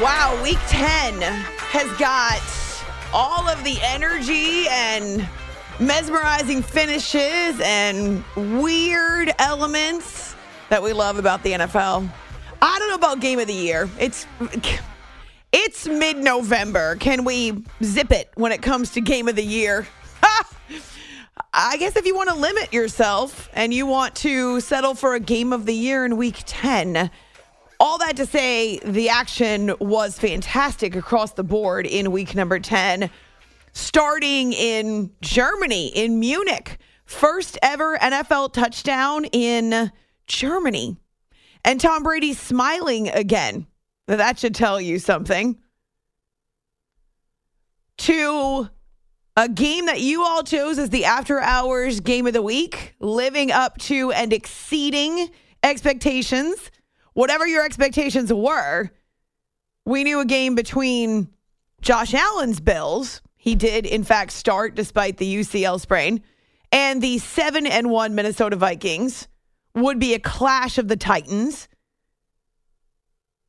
Wow, Week 10 has got all of the energy and mesmerizing finishes and weird elements that we love about the NFL. I don't know about Game of the Year. It's mid-November. Can we zip it when it comes to Game of the Year? I guess if you want to limit yourself and you want to settle for a Game of the Year in Week 10... All that to say, the action was fantastic across the board in week number 10, starting in Germany, in Munich. First ever NFL touchdown in Germany. And Tom Brady smiling again. That should tell you something. To a game that you all chose as the After Hours Game of the Week, living up to and exceeding expectations. Whatever your expectations were, we knew a game between Josh Allen's Bills. He did, in fact, start despite the UCL sprain. And the 7-1 Minnesota Vikings would be a clash of the Titans.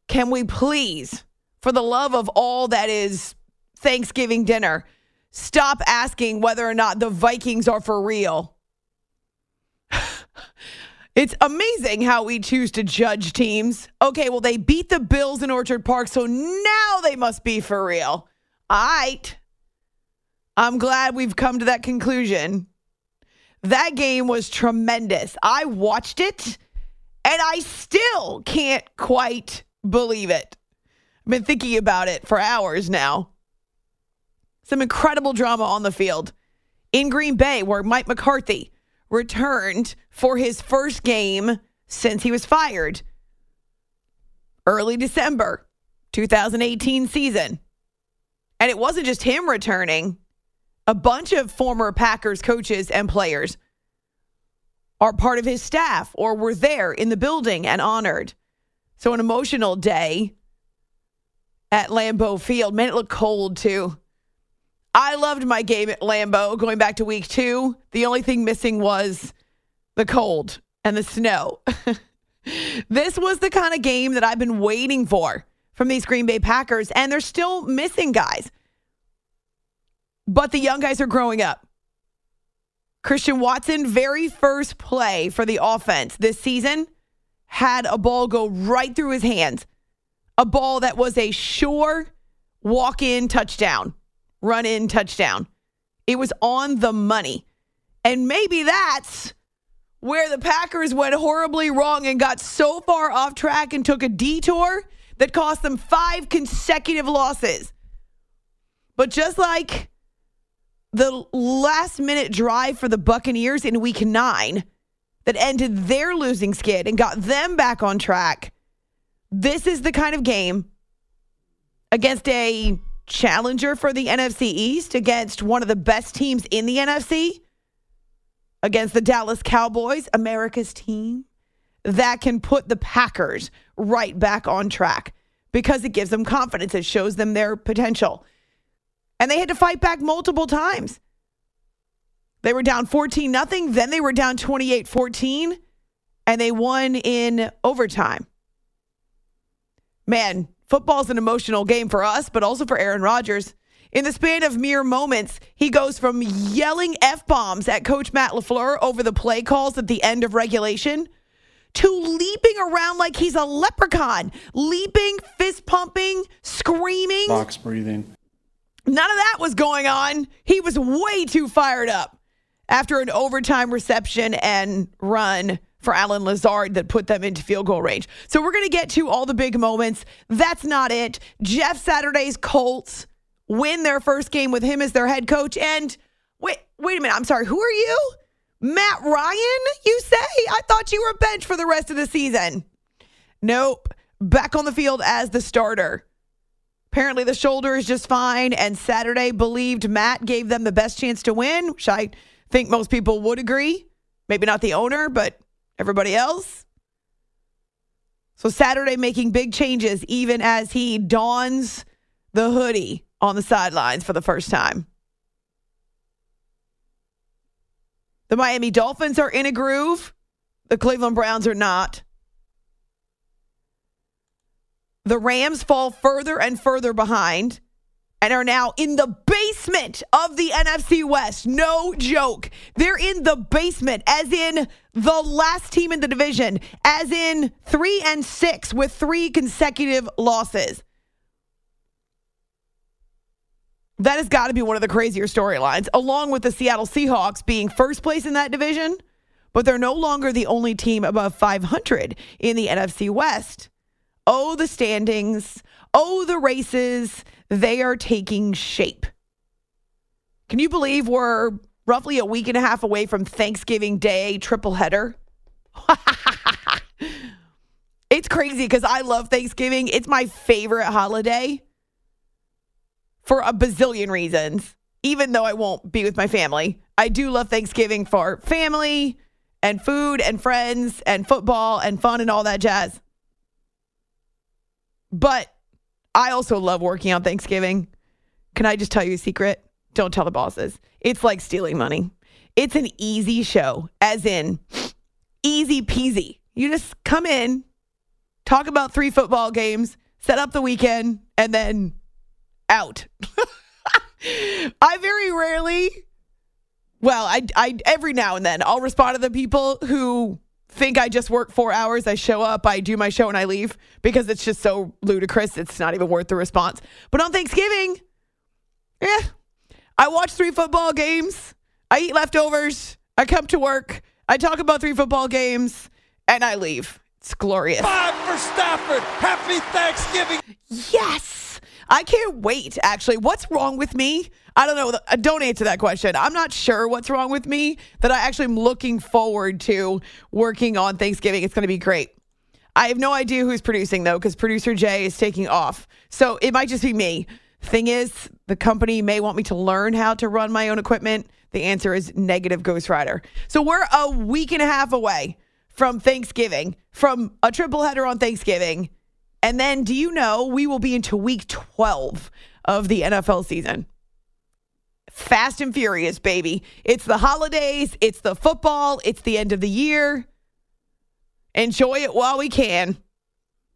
Can we please, for the love of all that is Thanksgiving dinner, stop asking whether or not the Vikings are for real? It's amazing how we choose to judge teams. Okay, well, they beat the Bills in Orchard Park, so now they must be for real. All right. I'm glad we've come to that conclusion. That game was tremendous. I watched it, and I still can't quite believe it. I've been thinking about it for hours now. Some incredible drama on the field. In Green Bay, where Mike McCarthy returned for his first game since he was fired. Early December 2018 season. And it wasn't just him returning. A bunch of former Packers coaches and players are part of his staff or were there in the building and honored. So an emotional day at Lambeau Field. Man, it looked cold too. I loved my game at Lambeau going back to week 2. The only thing missing was the cold and the snow. This was the kind of game that I've been waiting for from these Green Bay Packers, and they're still missing guys. But the young guys are growing up. Christian Watson, very first play for the offense this season, had a ball go right through his hands. A ball that was a sure walk-in touchdown. Run-in touchdown. It was on the money. And maybe that's where the Packers went horribly wrong and got so far off track and took a detour that cost them 5 consecutive losses. But just like the last-minute drive for the Buccaneers in Week 9 that ended their losing skid and got them back on track, this is the kind of game against a challenger for the NFC East, against one of the best teams in the NFC, against the Dallas Cowboys, America's team, that can put the Packers right back on track because it gives them confidence. It shows them their potential. And they had to fight back multiple times. They were down 14-0. Then they were down 28-14. And they won in overtime. Man, football's an emotional game for us, but also for Aaron Rodgers. In the span of mere moments, he goes from yelling F-bombs at Coach Matt LaFleur over the play calls at the end of regulation to leaping around like he's a leprechaun. Leaping, fist-pumping, screaming. Box breathing. None of that was going on. He was way too fired up after an overtime reception and run for Alan Lazard that put them into field goal range. So we're going to get to all the big moments. That's not it. Jeff Saturday's Colts win their first game with him as their head coach. And wait a minute. I'm sorry. Who are you? Matt Ryan, you say? I thought you were benched for the rest of the season. Nope. Back on the field as the starter. Apparently the shoulder is just fine, and Saturday believed Matt gave them the best chance to win, which I think most people would agree. Maybe not the owner, but everybody else. So Saturday making big changes even as he dons the hoodie on the sidelines for the first time. The Miami Dolphins are in a groove. The Cleveland Browns are not. The Rams fall further and further behind and are now in the basement of the NFC West. No joke. They're in the basement, as in the last team in the division, as in 3-6 with 3 consecutive losses. That has got to be one of the crazier storylines, along with the Seattle Seahawks being first place in that division, but they're no longer the only team above 500 in the NFC West. Oh, the standings. Oh, the races. They are taking shape. Can you believe we're roughly a week and a half away from Thanksgiving Day triple header? It's crazy because I love Thanksgiving. It's my favorite holiday for a bazillion reasons, even though I won't be with my family. I do love Thanksgiving for family and food and friends and football and fun and all that jazz. But I also love working on Thanksgiving. Can I just tell you a secret? Don't tell the bosses. It's like stealing money. It's an easy show, as in easy peasy. You just come in, talk about 3 football games, set up the weekend, and then out. I very rarely, I every now and then, I'll respond to the people who think I just work 4 hours, I show up, I do my show, and I leave because it's just so ludicrous. It's not even worth the response. But on Thanksgiving, I watch 3 football games, I eat leftovers, I come to work, I talk about 3 football games, and I leave. It's glorious. 5 for Stafford. Happy Thanksgiving. Yes. I can't wait, actually. What's wrong with me? I don't know. Don't answer that question. I'm not sure what's wrong with me that I actually am looking forward to working on Thanksgiving. It's going to be great. I have no idea who's producing, though, because producer Jay is taking off. So it might just be me. Thing is, the company may want me to learn how to run my own equipment. The answer is negative, Ghost Rider. So we're a week and a half away from Thanksgiving, from a triple header on Thanksgiving. And then, do you know, we will be into week 12 of the NFL season. Fast and furious, baby. It's the holidays. It's the football. It's the end of the year. Enjoy it while we can.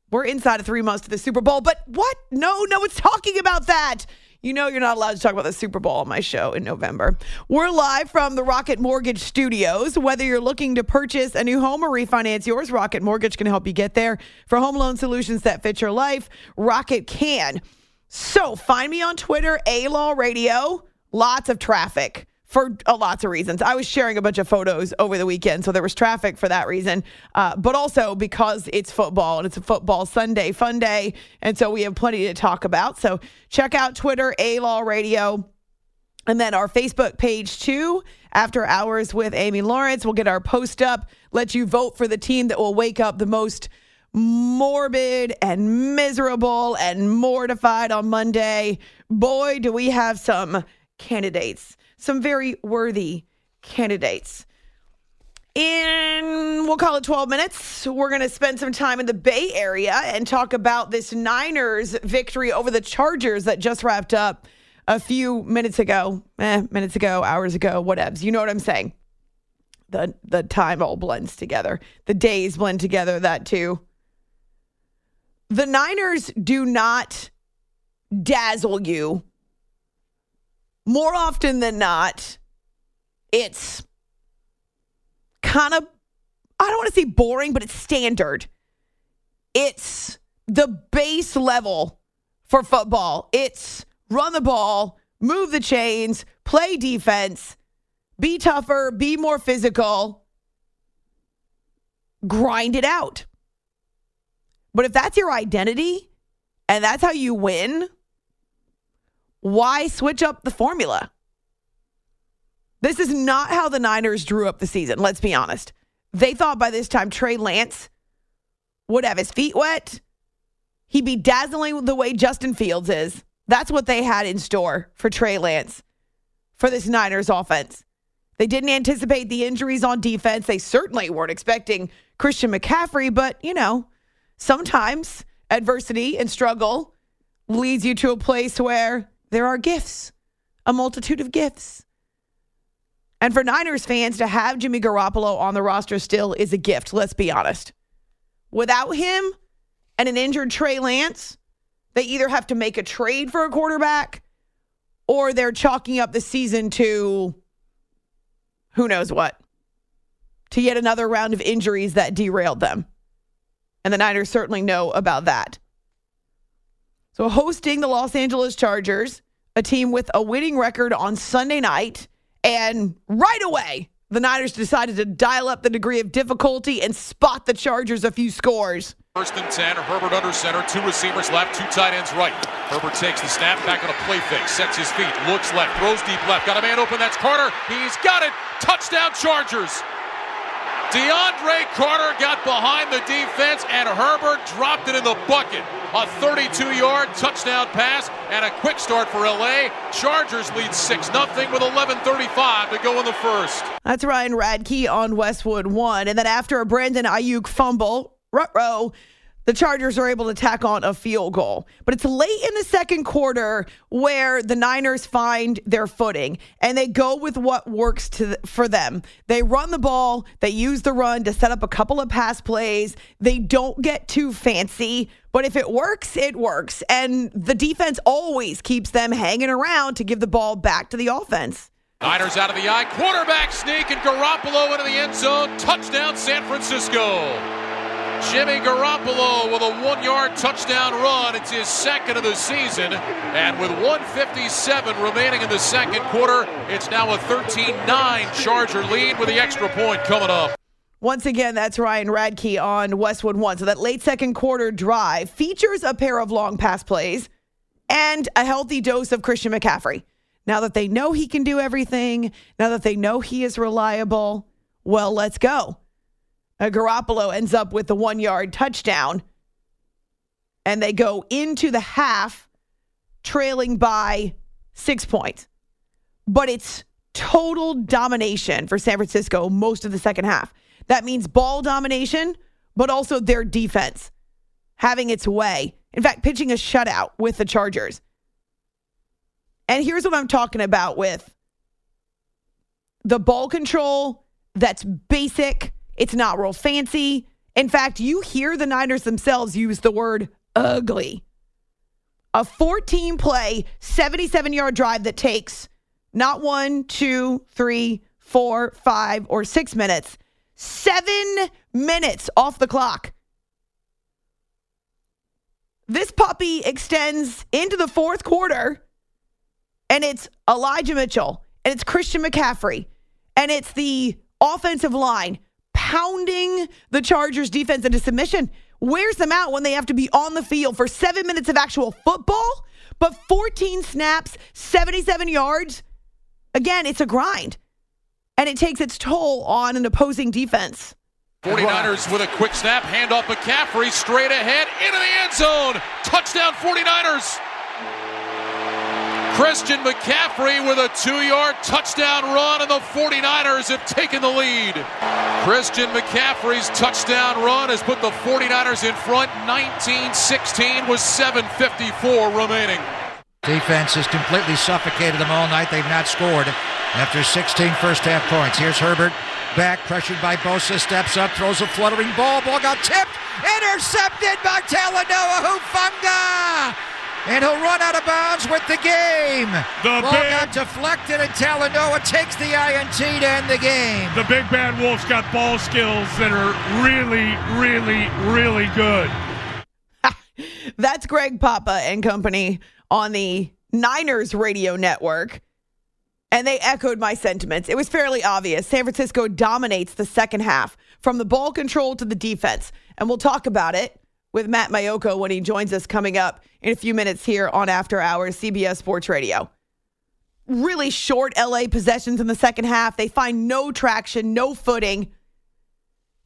We're inside of 3 months to the Super Bowl. But what? No one's talking about that. You know you're not allowed to talk about the Super Bowl on my show in November. We're live from the Rocket Mortgage Studios. Whether you're looking to purchase a new home or refinance yours, Rocket Mortgage can help you get there. For home loan solutions that fit your life, Rocket can. So find me on Twitter, A-Law Radio. Lots of traffic for lots of reasons. I was sharing a bunch of photos over the weekend, so there was traffic for that reason. But also because it's football, and it's a football Sunday, fun day, and so we have plenty to talk about. So check out Twitter, A-Law Radio, and then our Facebook page, too. After Hours with Amy Lawrence, we'll get our post up, let you vote for the team that will wake up the most morbid and miserable and mortified on Monday. Boy, do we have some candidates. Some very worthy candidates. In, we'll call it 12 minutes, we're going to spend some time in the Bay Area and talk about this Niners victory over the Chargers that just wrapped up a few minutes ago. Hours ago, whatevs. You know what I'm saying? The time all blends together. The days blend together, that too. The Niners do not dazzle you. More often than not, it's kind of, I don't want to say boring, but it's standard. It's the base level for football. It's run the ball, move the chains, play defense, be tougher, be more physical, grind it out. But if that's your identity and that's how you win, why switch up the formula? This is not how the Niners drew up the season, let's be honest. They thought by this time Trey Lance would have his feet wet. He'd be dazzling the way Justin Fields is. That's what they had in store for Trey Lance, for this Niners offense. They didn't anticipate the injuries on defense. They certainly weren't expecting Christian McCaffrey, but, you know, sometimes adversity and struggle leads you to a place where there are gifts, a multitude of gifts. And for Niners fans to have Jimmy Garoppolo on the roster still is a gift, let's be honest. Without him and an injured Trey Lance, they either have to make a trade for a quarterback or they're chalking up the season to who knows what, to yet another round of injuries that derailed them. And the Niners certainly know about that. So hosting the Los Angeles Chargers, a team with a winning record, on Sunday night, and right away, the Niners decided to dial up the degree of difficulty and spot the Chargers a few scores. First and 10, Herbert under center, two receivers left, two tight ends right. Herbert takes the snap, back on a play fake, sets his feet, looks left, throws deep left, got a man open, that's Carter, he's got it, touchdown Chargers! DeAndre Carter got behind the defense and Herbert dropped it in the bucket. A 32-yard touchdown pass and a quick start for L.A. Chargers lead 6-0 with 11:35 to go in the first. That's Ryan Radtke on Westwood One. And then after a Brandon Ayuk fumble, ruh-roh, the Chargers are able to tack on a field goal. But it's late in the second quarter where the Niners find their footing, and they go with what works for them. They run the ball. They use the run to set up a couple of pass plays. They don't get too fancy, but if it works, it works. And the defense always keeps them hanging around to give the ball back to the offense. Niners out of the eye. Quarterback sneak and Garoppolo into the end zone. Touchdown, San Francisco. Jimmy Garoppolo with a 1-yard touchdown run. It's his second of the season. And with 1:57 remaining in the second quarter, it's now a 13-9 Charger lead with the extra point coming up. Once again, that's Ryan Radtke on Westwood One. So that late second quarter drive features a pair of long pass plays and a healthy dose of Christian McCaffrey. Now that they know he can do everything, now that they know he is reliable, well, let's go. Garoppolo ends up with the 1-yard touchdown, and they go into the half trailing by 6 points. But it's total domination for San Francisco most of the second half. That means ball domination, but also their defense having its way. In fact, pitching a shutout with the Chargers. And here's what I'm talking about with the ball control that's basic. It's not real fancy. In fact, you hear the Niners themselves use the word ugly. A 14-play, 77-yard drive that takes not 1, 2, 3, 4, 5, or 6 minutes, 7 minutes off the clock. This puppy extends into the fourth quarter, and it's Elijah Mitchell, and it's Christian McCaffrey, and it's the offensive line pounding the Chargers defense into submission, wears them out when they have to be on the field for 7 minutes of actual football, but 14 snaps, 77 yards. Again, it's a grind, and it takes its toll on an opposing defense. 49ers with a quick snap, handoff McCaffrey, straight ahead, into the end zone. Touchdown 49ers. Christian McCaffrey with a 2-yard touchdown run, and the 49ers have taken the lead. Christian McCaffrey's touchdown run has put the 49ers in front. 19-16 with 7:54 remaining. Defense has completely suffocated them all night. They've not scored after 16 first-half points. Here's Herbert back, pressured by Bosa, steps up, throws a fluttering ball. Ball got tipped, intercepted by Talanoa Hufanga! And he'll run out of bounds with the game. The ball got deflected, and Talanoa takes the INT to end the game. The Big Bad Wolf's got ball skills that are really, really, really good. That's Greg Papa and company on the Niners radio network. And they echoed my sentiments. It was fairly obvious. San Francisco dominates the second half, from the ball control to the defense. And we'll talk about it with Matt Maiocco when he joins us coming up in a few minutes here on After Hours, CBS Sports Radio. Really short LA possessions in the second half. They find no traction, no footing.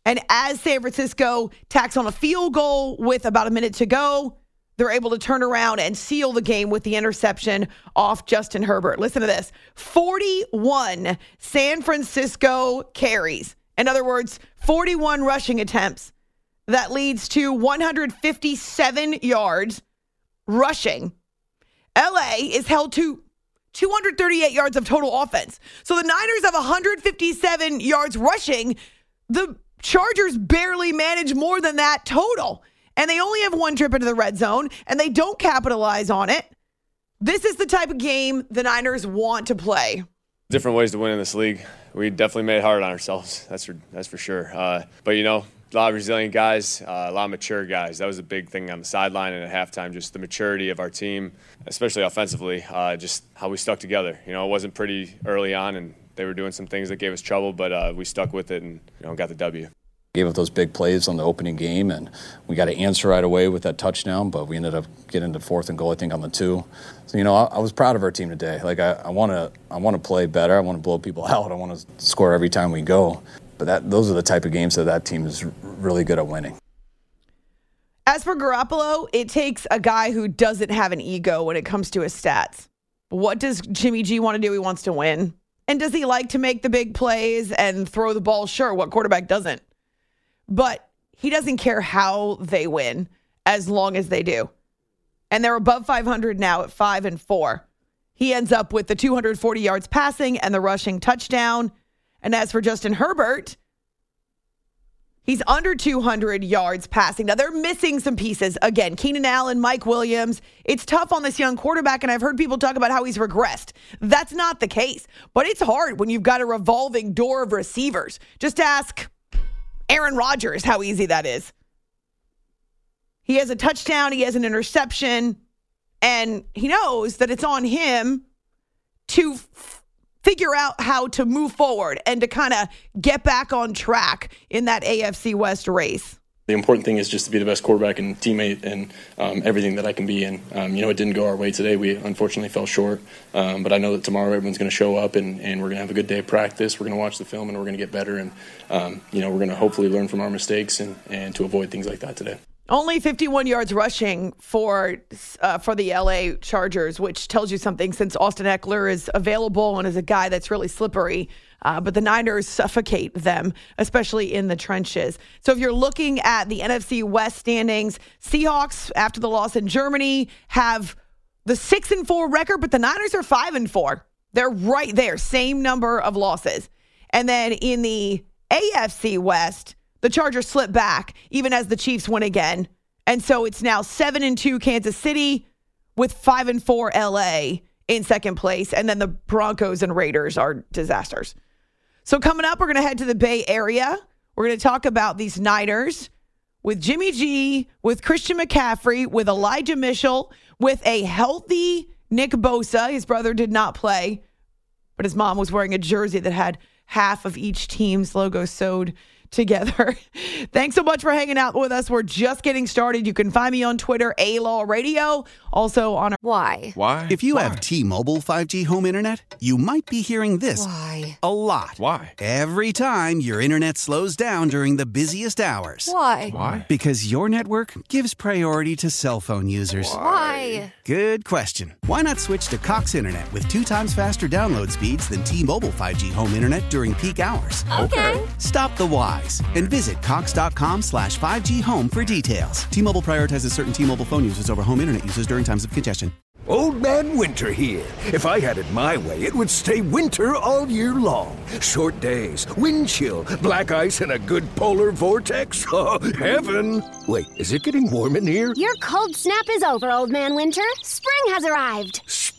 And as San Francisco tacks on a field goal with about a minute to go, they're able to turn around and seal the game with the interception off Justin Herbert. Listen to this. 41 San Francisco carries. In other words, 41 rushing attempts. That leads to 157 yards rushing. LA is held to 238 yards of total offense. So the Niners have 157 yards rushing. The Chargers barely manage more than that total. And they only have one trip into the red zone, and they don't capitalize on it. This is the type of game the Niners want to play. Different ways to win in this league. We definitely made it hard on ourselves. That's for sure. But, you know, a lot of resilient guys, a lot of mature guys. That was a big thing on the sideline and at halftime, just the maturity of our team, especially offensively, just how we stuck together. You know, it wasn't pretty early on, and they were doing some things that gave us trouble, but we stuck with it and, you know, got the W. Gave up those big plays on the opening game, and we got to answer right away with that touchdown, but we ended up getting to 4th and goal, I think, on the 2. So, you know, I was proud of our team today. Like, I want to play better. I want to blow people out. I want to score every time we go. But those are the type of games that team is really good at winning. As for Garoppolo, it takes a guy who doesn't have an ego when it comes to his stats. What does Jimmy G want to do? He wants to win. And does he like to make the big plays and throw the ball? Sure, what quarterback doesn't? But he doesn't care how they win as long as they do. And they're above 500 now at 5-4. He ends up with the 240 yards passing and the rushing touchdown. And as for Justin Herbert, he's under 200 yards passing. Now, they're missing some pieces. Again, Keenan Allen, Mike Williams. It's tough on this young quarterback, and I've heard people talk about how he's regressed. That's not the case. But it's hard when you've got a revolving door of receivers. Just ask Aaron Rodgers how easy that is. He has a touchdown, he has an interception, and he knows that it's on him to figure out how to move forward and to kind of get back on track in that AFC West race. The important thing is just to be the best quarterback and teammate and everything that I can be. And, you know, it didn't go our way today. We unfortunately fell short. But I know that tomorrow everyone's going to show up and we're going to have a good day of practice. We're going to watch the film and we're going to get better. And, you know, we're going to hopefully learn from our mistakes and to avoid things like that today. Only 51 yards rushing for the L.A. Chargers, which tells you something since Austin Eckler is available and is a guy that's really slippery. But the Niners suffocate them, especially in the trenches. So if you're looking at the NFC West standings, Seahawks, after the loss in Germany, have the 6-4 record, but the Niners are 5-4. They're right there, same number of losses. And then in the AFC West, the Chargers slip back, even as the Chiefs win again. And so it's now 7-2 Kansas City with 5-4 LA in second place. And then the Broncos and Raiders are disasters. So coming up, we're going to head to the Bay Area. We're going to talk about these Niners with Jimmy G, with Christian McCaffrey, with Elijah Mitchell, with a healthy Nick Bosa. His brother did not play, but his mom was wearing a jersey that had half of each team's logo sewed together. Thanks so much for hanging out with us. We're just getting started. You can find me on Twitter, ALaw Radio. Also on our... Why? If you have T-Mobile 5G home internet, you might be hearing this a lot. Every time your internet slows down during the busiest hours. Because your network gives priority to cell phone users. Good question. Why not switch to Cox Internet with 2 times faster download speeds than T-Mobile 5G home internet during peak hours? Okay. Stop the whys and visit cox.com/5G home for details. T-Mobile prioritizes certain T-Mobile phone users over home internet users during times of congestion. Old Man Winter here. If I had it my way, it would stay winter all year long. Short days, wind chill, black ice, and a good polar vortex. Oh, heaven. Wait, is it getting warm in here? Your cold snap is over, Old Man Winter. Spring has arrived.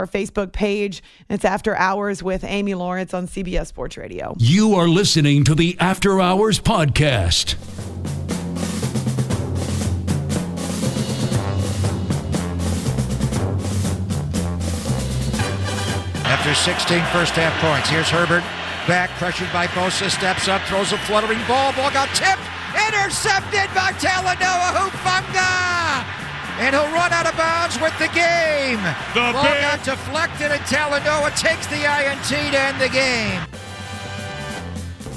Our Facebook page. It's After Hours with Amy Lawrence on CBS Sports Radio. You are listening to the After Hours podcast. After 16 first half points, here's Herbert back, pressured by Bosa, steps up, throws a fluttering ball. Ball got tipped, intercepted by Talanoa Hufanga. And he'll run out of bounds with the game. The ball got deflected, and Talanoa takes the INT to end the game.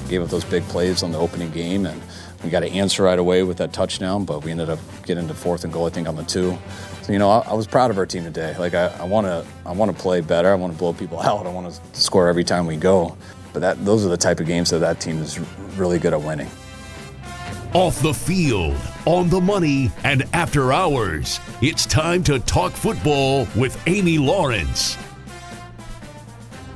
Gave up those big plays on the opening game, and we got to answer right away with that touchdown, but we ended up getting to 4th and goal, I think, on the 2. So, you know, I was proud of our team today. Like, I want to play better. I want to blow people out. I want to score every time we go. But those are the type of games that team is really good at winning. Off the field, on the money, and after hours, it's time to talk football with Amy Lawrence.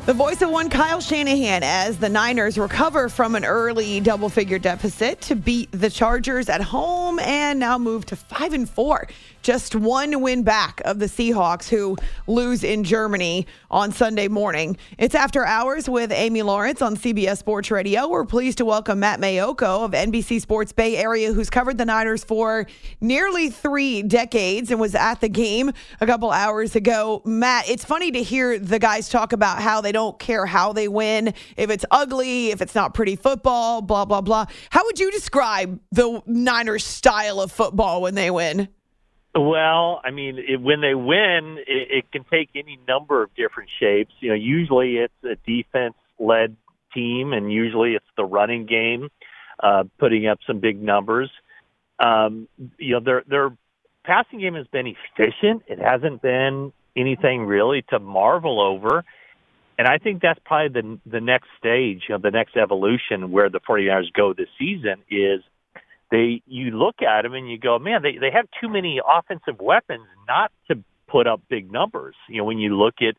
The voice of one Kyle Shanahan as the Niners recover from an early double-figure deficit to beat the Chargers at home and now move to 5-4. Just one win back of the Seahawks, who lose in Germany on Sunday morning. It's After Hours with Amy Lawrence on CBS Sports Radio. We're pleased to welcome Matt Maiocco of NBC Sports Bay Area, who's covered the Niners for nearly 3 decades and was at the game a couple hours ago. Matt, it's funny to hear the guys talk about how they don't care how they win, if it's ugly, if it's not pretty football, blah, blah, blah. How would you describe the Niners' style of football when they win? Well, I mean, when they win, it can take any number of different shapes. You know, usually it's a defense-led team, and usually it's the running game, putting up some big numbers. You know, their passing game has been efficient. It hasn't been anything really to marvel over. And I think that's probably the next stage, you know, the next evolution where the 49ers go this season is, you look at them and you go, man, they have too many offensive weapons not to put up big numbers. You know, when you look at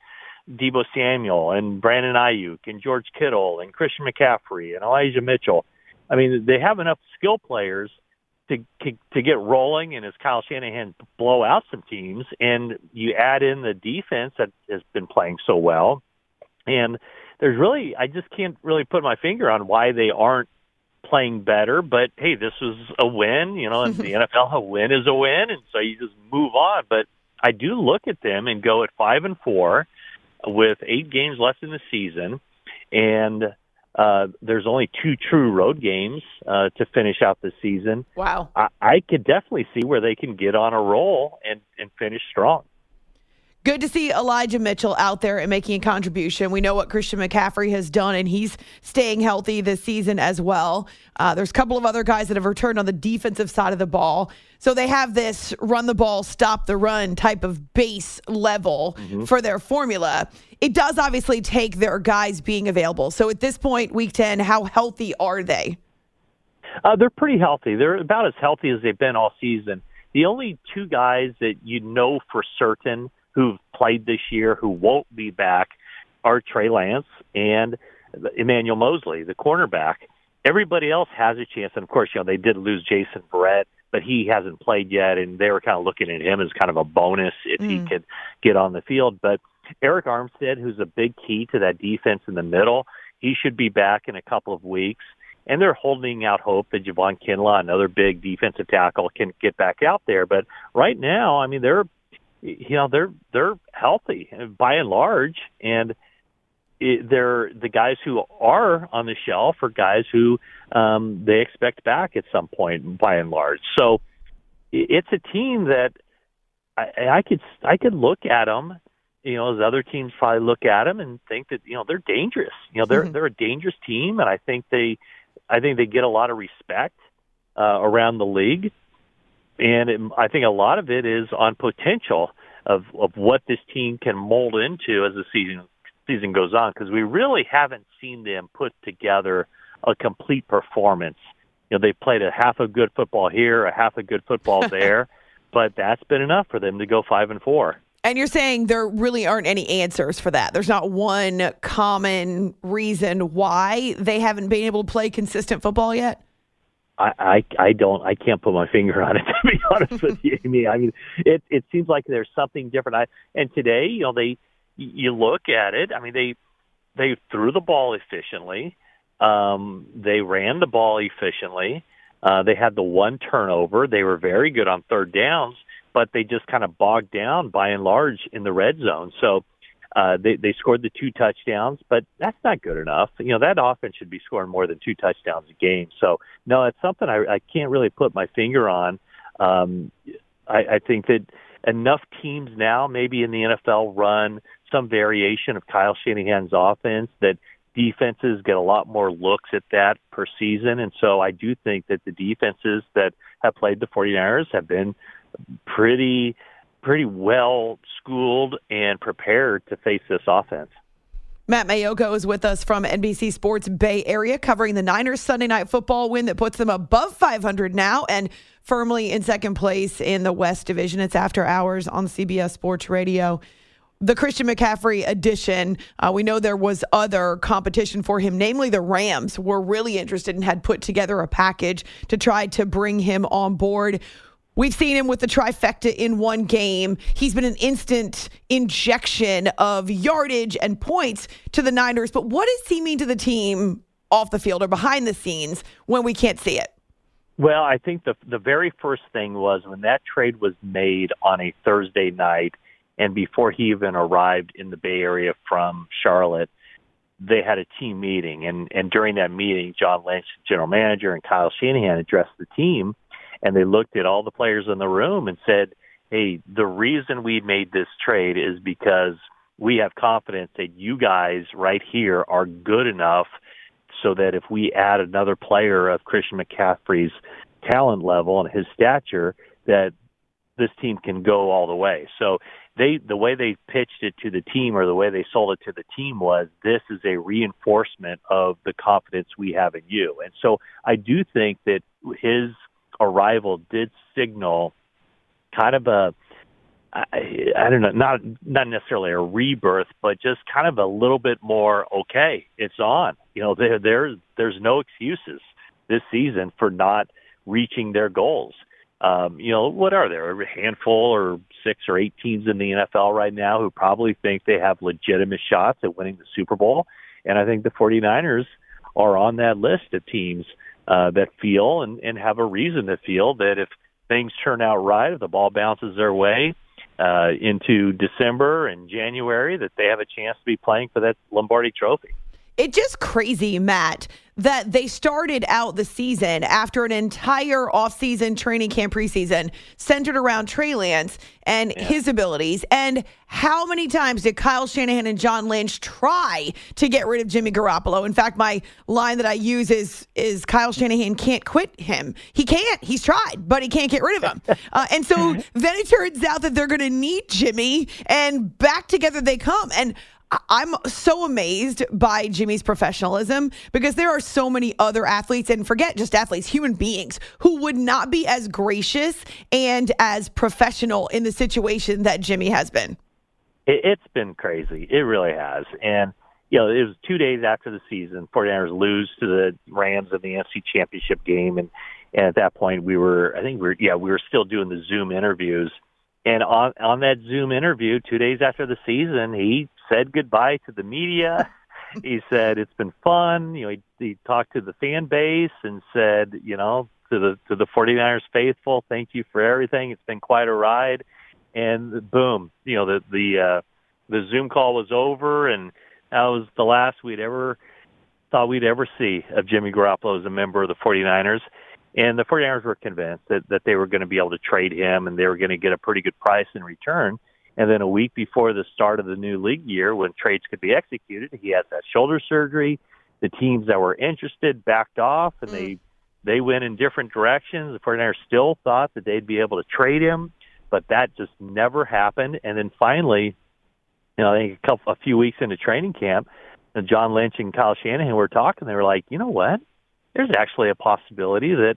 Deebo Samuel and Brandon Ayuk and George Kittle and Christian McCaffrey and Elijah Mitchell, I mean, they have enough skill players to get rolling and, as Kyle Shanahan, blow out some teams. And you add in the defense that has been playing so well. And there's really, I just can't really put my finger on why they aren't playing better, but hey, this was a win, you know, in the NFL, a win is a win, and so you just move on. But I do look at them and go at 5-4 with 8 games left in the season, and There's only two true road games to finish out the season. Wow. I could definitely see where they can get on a roll and finish strong. Good to see Elijah Mitchell out there and making a contribution. We know what Christian McCaffrey has done, and he's staying healthy this season as well. There's a couple of other guys that have returned on the defensive side of the ball. So they have this run the ball, stop the run type of base level for their formula. It does obviously take their guys being available. So at this point, week 10, how healthy are they? They're pretty healthy. They're about as healthy as they've been all season. The only two guys that you know for certain who've played this year, who won't be back, are Trey Lance and Emmanuel Mosley, the cornerback. Everybody else has a chance. And, of course, you know, they did lose Jason Barrett, but he hasn't played yet, and they were kind of looking at him as kind of a bonus if he could get on the field. But Eric Armstead, who's a big key to that defense in the middle, he should be back in a couple of weeks. And they're holding out hope that Javon Kinlaw, another big defensive tackle, can get back out there. But right now, I mean, they're healthy by and large, and they're the guys who are on the shelf are guys who they expect back at some point by and large. So it's a team that I could look at them, you know, as other teams probably look at them and think that, you know, they're dangerous. You know, they're a dangerous team, and I think they get a lot of respect around the league. And I think a lot of it is on potential of what this team can mold into as the season goes on, because we really haven't seen them put together a complete performance. You know, they played a half a good football here, a half a good football there, but that's been enough for them to go 5-4. And you're saying there really aren't any answers for that. There's not one common reason why they haven't been able to play consistent football yet? I can't put my finger on it, to be honest with you, Amy. I mean, it seems like there's something different. And today, you know, you look at it. I mean, they threw the ball efficiently. They ran the ball efficiently. They had the one turnover. They were very good on third downs, but they just kind of bogged down by and large in the red zone. So they scored the two touchdowns, but that's not good enough. You know, that offense should be scoring more than two touchdowns a game. So, no, it's something I can't really put my finger on. I think that enough teams now, maybe in the NFL, run some variation of Kyle Shanahan's offense that defenses get a lot more looks at that per season. And so I do think that the defenses that have played the 49ers have been pretty well schooled and prepared to face this offense. Matt Maiocco is with us from NBC Sports Bay Area, covering the Niners Sunday Night Football win that puts them above 500 now and firmly in second place in the West Division. It's After Hours on CBS Sports Radio. The Christian McCaffrey edition, we know there was other competition for him, namely the Rams were really interested and had put together a package to try to bring him on board. We've seen him with the trifecta in one game. He's been an instant injection of yardage and points to the Niners. But what does he mean to the team off the field or behind the scenes when we can't see it? Well, I think the very first thing was when that trade was made on a Thursday night and before he even arrived in the Bay Area from Charlotte, they had a team meeting. And during that meeting, John Lynch, general manager, and Kyle Shanahan addressed the team. And they looked at all the players in the room and said, hey, the reason we made this trade is because we have confidence that you guys right here are good enough so that if we add another player of Christian McCaffrey's talent level and his stature, that this team can go all the way. So the way they pitched it to the team, or the way they sold it to the team, was this is a reinforcement of the confidence we have in you. And so I do think that his arrival did signal kind of a, I don't know, not necessarily a rebirth, but just kind of a little bit more, okay, it's on. You know, there's no excuses this season for not reaching their goals. You know, what are there, a handful or 6 or 8 teams in the NFL right now who probably think they have legitimate shots at winning the Super Bowl? And I think the 49ers are on that list of teams that feel and have a reason to feel that if things turn out right, if the ball bounces their way into December and January, that they have a chance to be playing for that Lombardi Trophy. It's just crazy, Matt, that they started out the season after an entire offseason training camp preseason centered around Trey Lance and his abilities. And how many times did Kyle Shanahan and John Lynch try to get rid of Jimmy Garoppolo? In fact, my line that I use is Kyle Shanahan can't quit him. He can't. He's tried, but he can't get rid of him. And so then it turns out that they're going to need Jimmy, and back together they come. And I'm so amazed by Jimmy's professionalism, because there are so many other athletes, and forget just athletes, human beings, who would not be as gracious and as professional in the situation that Jimmy has been. It's been crazy. It really has. And, you know, it was 2 days after the season, 49ers lose to the Rams in the NFC Championship game. And at that point we were still doing the Zoom interviews. And on that Zoom interview, 2 days after the season, he said goodbye to the media. He said, it's been fun. You know, he talked to the fan base and said, you know, to the 49ers faithful, thank you for everything. It's been quite a ride. And boom, you know, the Zoom call was over, and that was the last we'd ever thought we'd ever see of Jimmy Garoppolo as a member of the 49ers. And the 49ers were convinced that they were going to be able to trade him, and they were going to get a pretty good price in return. And then a week before the start of the new league year, when trades could be executed, he had that shoulder surgery. The teams that were interested backed off, and they went in different directions. The 49ers still thought that they'd be able to trade him, but that just never happened. And then finally, you know, I think a few weeks into training camp, John Lynch and Kyle Shanahan were talking. They were like, you know what? There's actually a possibility that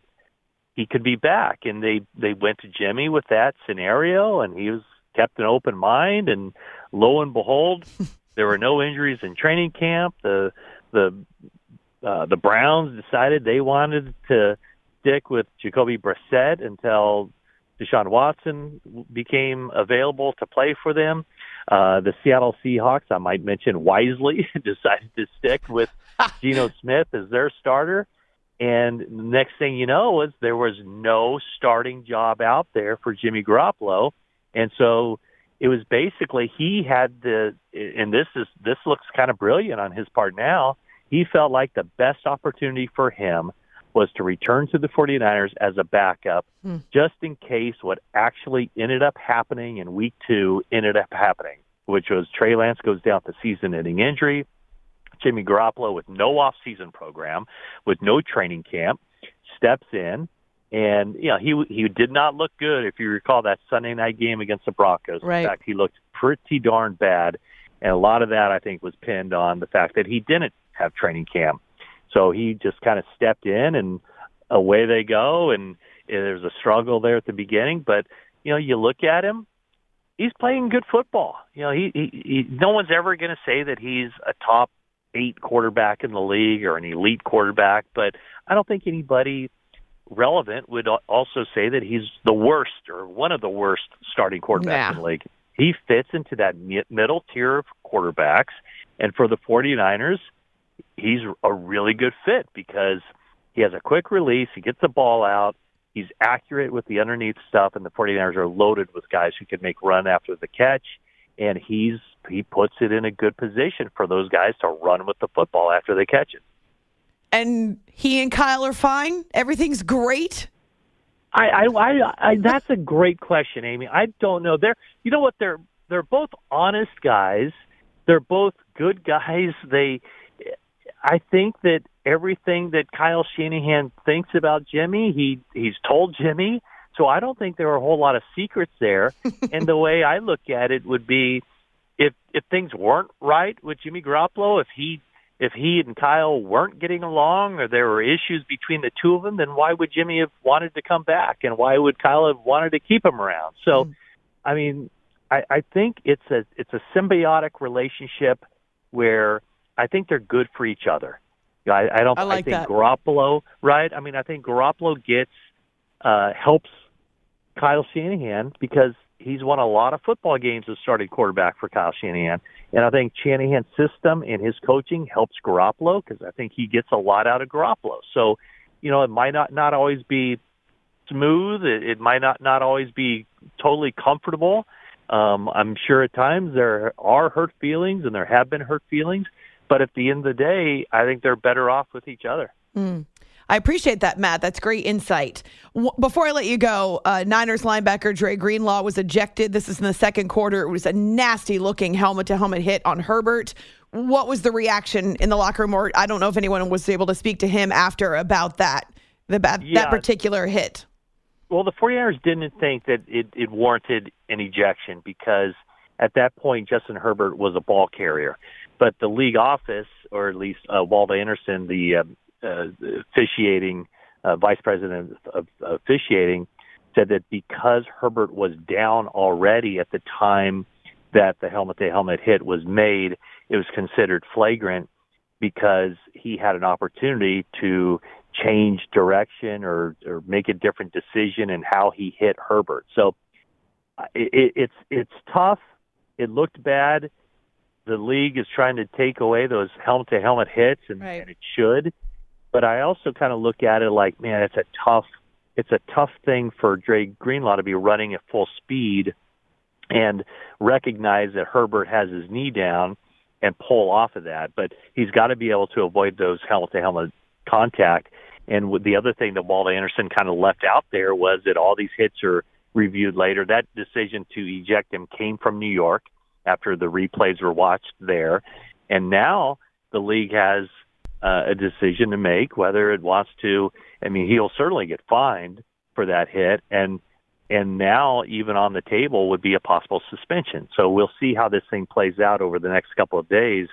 he could be back. And they went to Jimmy with that scenario, and he was kept an open mind, and lo and behold, there were no injuries in training camp. The Browns decided they wanted to stick with Jacoby Brissett until Deshaun Watson became available to play for them. The Seattle Seahawks, I might mention wisely, decided to stick with Geno Smith as their starter. And the next thing you know is there was no starting job out there for Jimmy Garoppolo. And so it was basically he had this looks kind of brilliant on his part now. He felt like the best opportunity for him was to return to the 49ers as a backup, just in case what actually ended up happening in week two ended up happening, which was Trey Lance goes down with a season-ending injury, Jimmy Garoppolo with no off-season program, with no training camp, steps in. And, you know, he did not look good, if you recall, that Sunday night game against the Broncos. Right. In fact, he looked pretty darn bad. And a lot of that, I think, was pinned on the fact that he didn't have training camp. So he just kind of stepped in, and away they go. And there's a struggle there at the beginning. But, you know, you look at him, he's playing good football. You know, he no one's ever going to say that he's a top 8 quarterback in the league or an elite quarterback. But I don't think anybody relevant would also say that he's the worst or one of the worst starting quarterbacks in the league. He fits into that middle tier of quarterbacks, and for the 49ers, he's a really good fit because he has a quick release, he gets the ball out, he's accurate with the underneath stuff, and the 49ers are loaded with guys who can make run after the catch, and he puts it in a good position for those guys to run with the football after they catch it. And he and Kyle are fine? Everything's great? I that's a great question, Amy. I don't know. You know what? They're both honest guys. They're both good guys. I think that everything that Kyle Shanahan thinks about Jimmy, he's told Jimmy. So I don't think there are a whole lot of secrets there. And the way I look at it would be if things weren't right with Jimmy Garoppolo, if he and Kyle weren't getting along or there were issues between the two of them, then why would Jimmy have wanted to come back, and why would Kyle have wanted to keep him around? So, I mean, I think it's a symbiotic relationship where I think they're good for each other. Garoppolo, right? I mean, I think Garoppolo helps Kyle Shanahan because he's won a lot of football games as starting quarterback for Kyle Shanahan. And I think Shanahan's system and his coaching helps Garoppolo because I think he gets a lot out of Garoppolo. So, you know, it might not always be smooth. It might not always be totally comfortable. I'm sure at times there are hurt feelings, and there have been hurt feelings. But at the end of the day, I think they're better off with each other. Mm. I appreciate that, Matt. That's great insight. Before I let you go, Niners linebacker Dre Greenlaw was ejected. This is in the second quarter. It was a nasty-looking helmet-to-helmet hit on Herbert. What was the reaction in the locker room? Or I don't know if anyone was able to speak to him after about that particular hit. Well, the 49ers didn't think that it warranted an ejection because at that point, Justin Herbert was a ball carrier. But the league office, or at least Walda Anderson, the officiating vice president of officiating, said that because Herbert was down already at the time that the helmet-to-helmet hit was made, it was considered flagrant because he had an opportunity to change direction or make a different decision in how he hit Herbert. So it's tough. It looked bad. The league is trying to take away those helmet-to-helmet hits, and it should. But I also kind of look at it like, man, it's a tough thing for Dre Greenlaw to be running at full speed and recognize that Herbert has his knee down and pull off of that. But he's got to be able to avoid those helmet-to-helmet contact. And the other thing that Walda Anderson kind of left out there was that all these hits are reviewed later. That decision to eject him came from New York after the replays were watched there. And now the league has a decision to make whether it wants to. I mean, he'll certainly get fined for that hit. And now even on the table would be a possible suspension. So we'll see how this thing plays out over the next couple of days.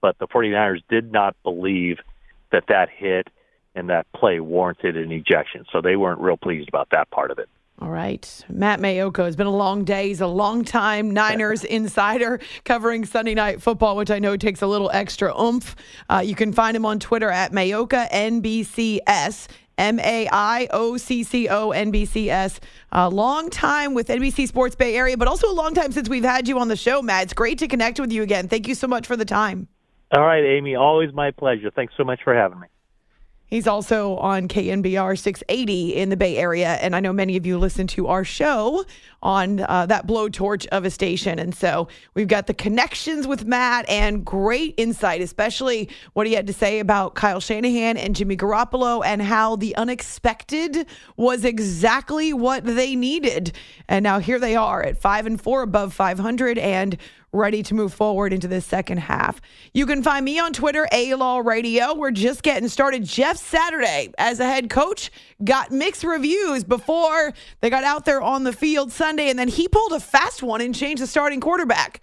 But the 49ers did not believe that hit and that play warranted an ejection. So they weren't real pleased about that part of it. All right. Matt Maiocco, it's been a long day. He's a long-time Niners insider covering Sunday Night Football, which I know takes a little extra oomph. You can find him on Twitter at Maiocco NBCS, M-A-I-O-C-C-O NBCS. A long time with NBC Sports Bay Area, but also a long time since we've had you on the show, Matt. It's great to connect with you again. Thank you so much for the time. All right, Amy. Always my pleasure. Thanks so much for having me. He's also on KNBR 680 in the Bay Area, and I know many of you listen to our show on that blowtorch of a station. And so we've got the connections with Matt and great insight, especially what he had to say about Kyle Shanahan and Jimmy Garoppolo and how the unexpected was exactly what they needed. And now here they are at 5-4 above 500 and ready to move forward into this second half. You can find me on Twitter, ALAW Radio. We're just getting started. Jeff Saturday, as a head coach, got mixed reviews before they got out there on the field Sunday, and then he pulled a fast one and changed the starting quarterback.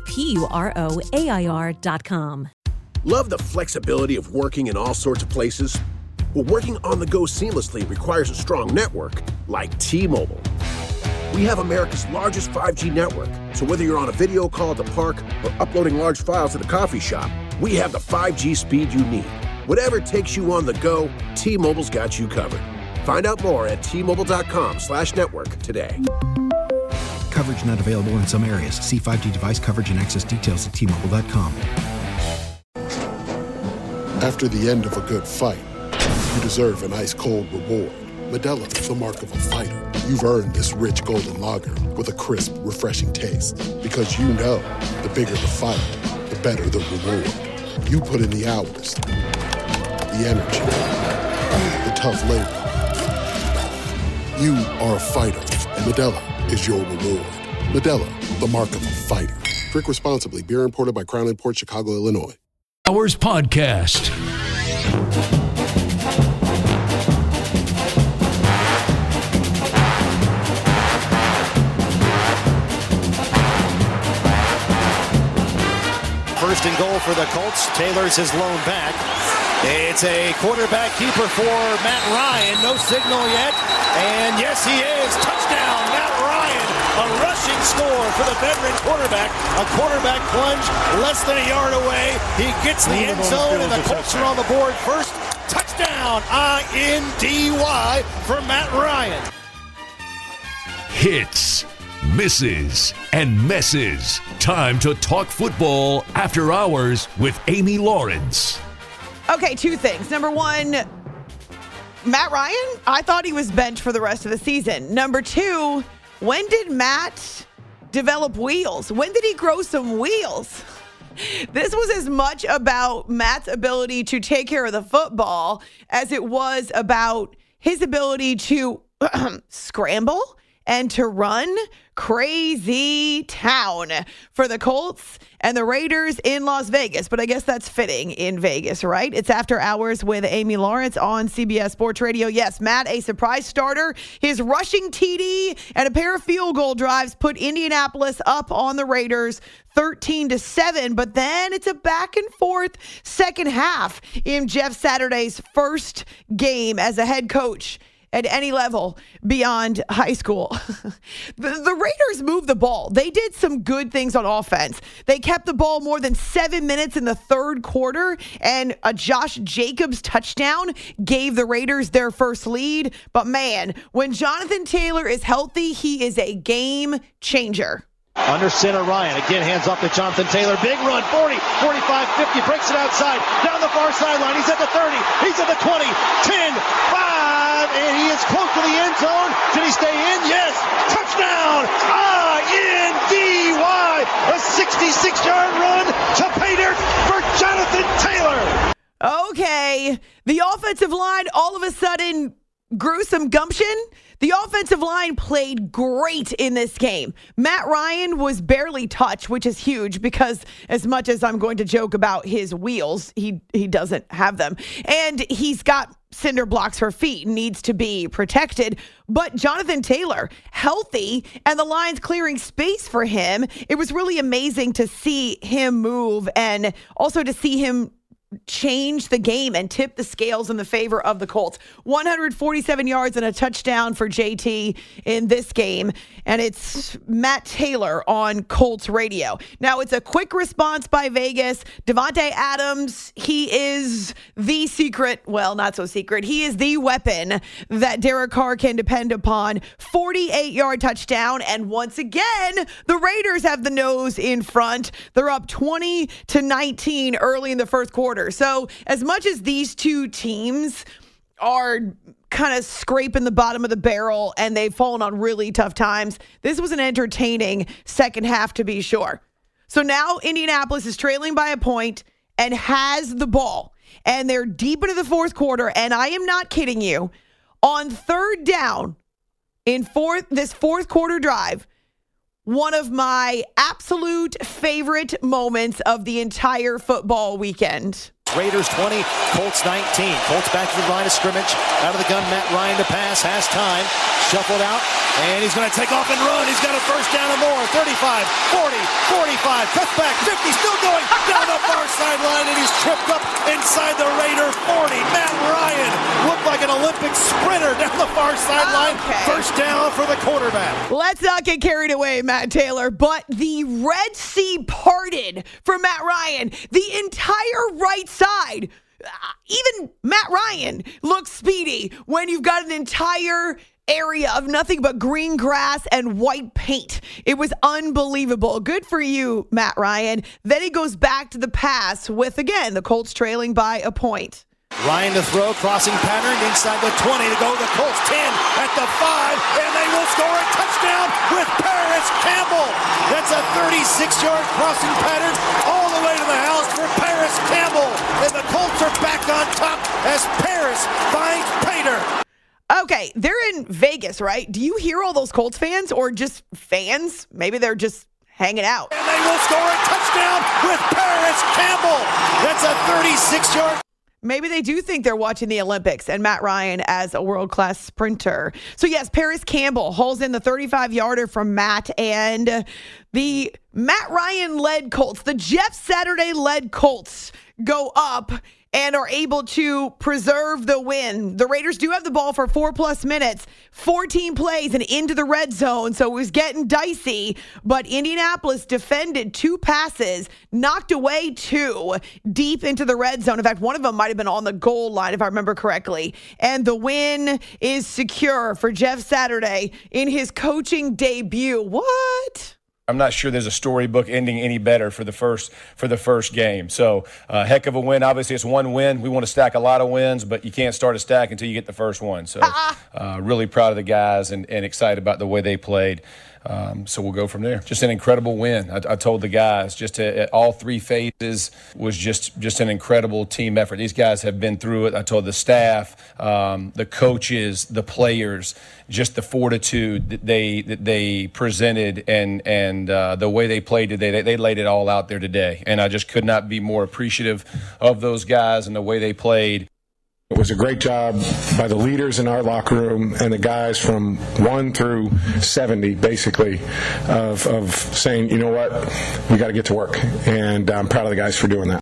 PUROAIR.com. Love the flexibility of working in all sorts of places? Well, working on the go seamlessly requires a strong network like T-Mobile. We have America's largest 5G network, so whether you're on a video call at the park or uploading large files at the coffee shop, we have the 5G speed you need. Whatever takes you on the go, T-Mobile's got you covered. Find out more at T-Mobile.com/network today. Coverage not available in some areas. See 5G device coverage and access details at T-Mobile.com. After the end of a good fight, you deserve an ice-cold reward. Modelo is the mark of a fighter. You've earned this rich golden lager with a crisp, refreshing taste. Because you know, the bigger the fight, the better the reward. You put in the hours, the energy, the tough labor. You are a fighter, and Modelo is your reward. Modelo, the mark of a fighter. Drink responsibly. Beer imported by Crown Imports, Chicago, Illinois. Hours Podcast. First and goal for the Colts. Taylor's his lone back. It's a quarterback keeper for Matt Ryan. No signal yet. And yes, he is. Touchdown, Matt Ryan. A rushing score for the veteran quarterback. A quarterback plunge less than a yard away. He gets the end zone, and the Colts are on the board first. Touchdown, I-N-D-Y for Matt Ryan. Hits, misses, and messes. Time to talk football after hours with Amy Lawrence. Okay, two things. Number one, Matt Ryan, I thought he was benched for the rest of the season. Number two, when did Matt develop wheels? When did he grow some wheels? This was as much about Matt's ability to take care of the football as it was about his ability to scramble and to run. Crazy town for the Colts and the Raiders in Las Vegas. But I guess that's fitting in Vegas, right? It's After Hours with Amy Lawrence on CBS Sports Radio. Yes, Matt, a surprise starter. His rushing TD and a pair of field goal drives put Indianapolis up on the Raiders 13-7. But then it's a back and forth second half in Jeff Saturday's first game as a head coach at any level beyond high school. The Raiders moved the ball. They did some good things on offense. They kept the ball more than 7 minutes in the third quarter, and a Josh Jacobs touchdown gave the Raiders their first lead. But man, when Jonathan Taylor is healthy, he is a game changer. Under center, Ryan again, hands off to Jonathan Taylor. Big run, 40, 45, 50, breaks it outside, down the far sideline. He's at the 30, he's at the 20, 10, 5, and he is close to the end zone. Did he stay in? Yes. Touchdown, I-N-D-Y. A 66-yard run to pay dirt for Jonathan Taylor. Okay, the offensive line all of a sudden grew some gumption. The offensive line played great in this game. Matt Ryan was barely touched, which is huge because as much as I'm going to joke about his wheels, he doesn't have them. And he's got cinder blocks for feet, needs to be protected. But Jonathan Taylor, healthy, and the Lions clearing space for him. It was really amazing to see him move and also to see him change the game and tip the scales in the favor of the Colts. 147 yards and a touchdown for JT in this game. And it's Matt Taylor on Colts radio. Now, it's a quick response by Vegas. Devontae Adams, he is the secret, well, not so secret. He is the weapon that Derek Carr can depend upon. 48-yard touchdown. And once again, the Raiders have the nose in front. They're up 20-19 early in the first quarter. So as much as these two teams are kind of scraping the bottom of the barrel and they've fallen on really tough times, this was an entertaining second half to be sure. So now Indianapolis is trailing by a point and has the ball. And they're deep into the fourth quarter. And I am not kidding you. On third down in this fourth quarter drive, one of my absolute favorite moments of the entire football weekend. Raiders 20, Colts 19. Colts back to the line of scrimmage. Out of the gun, Matt Ryan to pass. Has time. Shuffled out. And he's going to take off and run. He's got a first down and more. 35, 40, 45. Cuts back. 50, still going. Down the far sideline. And he's tripped up inside the Raider 40. Matt Ryan looked like an Olympic sprinter down the far sideline. Okay. First down for the quarterback. Let's not get carried away, Matt Taylor. But the Red Sea parted for Matt Ryan. The entire right side. Even Matt Ryan looks speedy when you've got an entire area of nothing but green grass and white paint. It was unbelievable. Good for you, Matt Ryan. Then he goes back to the pass with, again, the Colts trailing by a point. Ryan to throw, crossing pattern inside the 20 to go. The Colts 10 at the 5, and they will score a touchdown with Paris Campbell. That's a 36-yard crossing pattern all the way to the house for Paris Campbell. And the Colts are back on top as Paris finds Pater. Okay, they're in Vegas, right? Do you hear all those Colts fans or just fans? Maybe they're just hanging out. And they will score a touchdown with Paris Campbell. That's a 36-yard. Maybe they do think they're watching the Olympics and Matt Ryan as a world-class sprinter. So, yes, Paris Campbell hauls in the 35-yarder from Matt, and the Matt Ryan-led Colts, the Jeff Saturday-led Colts go up and are able to preserve the win. The Raiders do have the ball for 4+ minutes, 14 plays and into the red zone. So it was getting dicey, but Indianapolis defended 2 passes, knocked away 2 deep into the red zone. In fact, one of them might have been on the goal line, if I remember correctly. And the win is secure for Jeff Saturday in his coaching debut. What? I'm not sure there's a storybook ending any better for the first game. So heck of a win. Obviously, it's one win. We want to stack a lot of wins, but you can't start a stack until you get the first one. So really proud of the guys and excited about the way they played. So we'll go from there. Just an incredible win. I told the guys just at all 3 phases was just an incredible team effort. These guys have been through it. I told the staff, the coaches, the players, just the fortitude that they presented and the way they played today. They laid it all out there today, and I just could not be more appreciative of those guys and the way they played. It was a great job by the leaders in our locker room and the guys from 1 through 70, basically, of saying, you know what, we got to get to work. And I'm proud of the guys for doing that.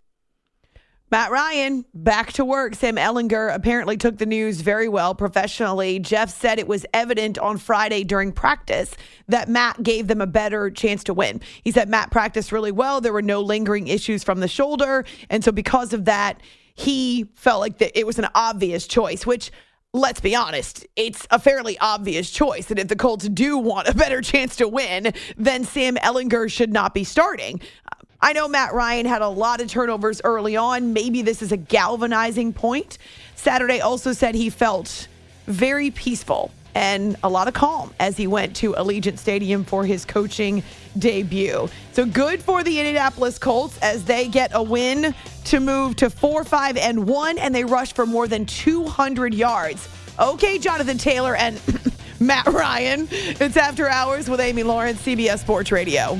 Matt Ryan, back to work. Sam Ehlinger apparently took the news very well professionally. Jeff said it was evident on Friday during practice that Matt gave them a better chance to win. He said Matt practiced really well. There were no lingering issues from the shoulder. And so because of that, he felt like that it was an obvious choice, which, let's be honest, it's a fairly obvious choice. And if the Colts do want a better chance to win, then Sam Ehlinger should not be starting. I know Matt Ryan had a lot of turnovers early on. Maybe this is a galvanizing point. Saturday also said he felt very peaceful and a lot of calm as he went to Allegiant Stadium for his coaching debut. So good for the Indianapolis Colts as they get a win to move to 4-5-1, and they rush for more than 200 yards. Okay, Jonathan Taylor and Matt Ryan. It's After Hours with Amy Lawrence, CBS Sports Radio.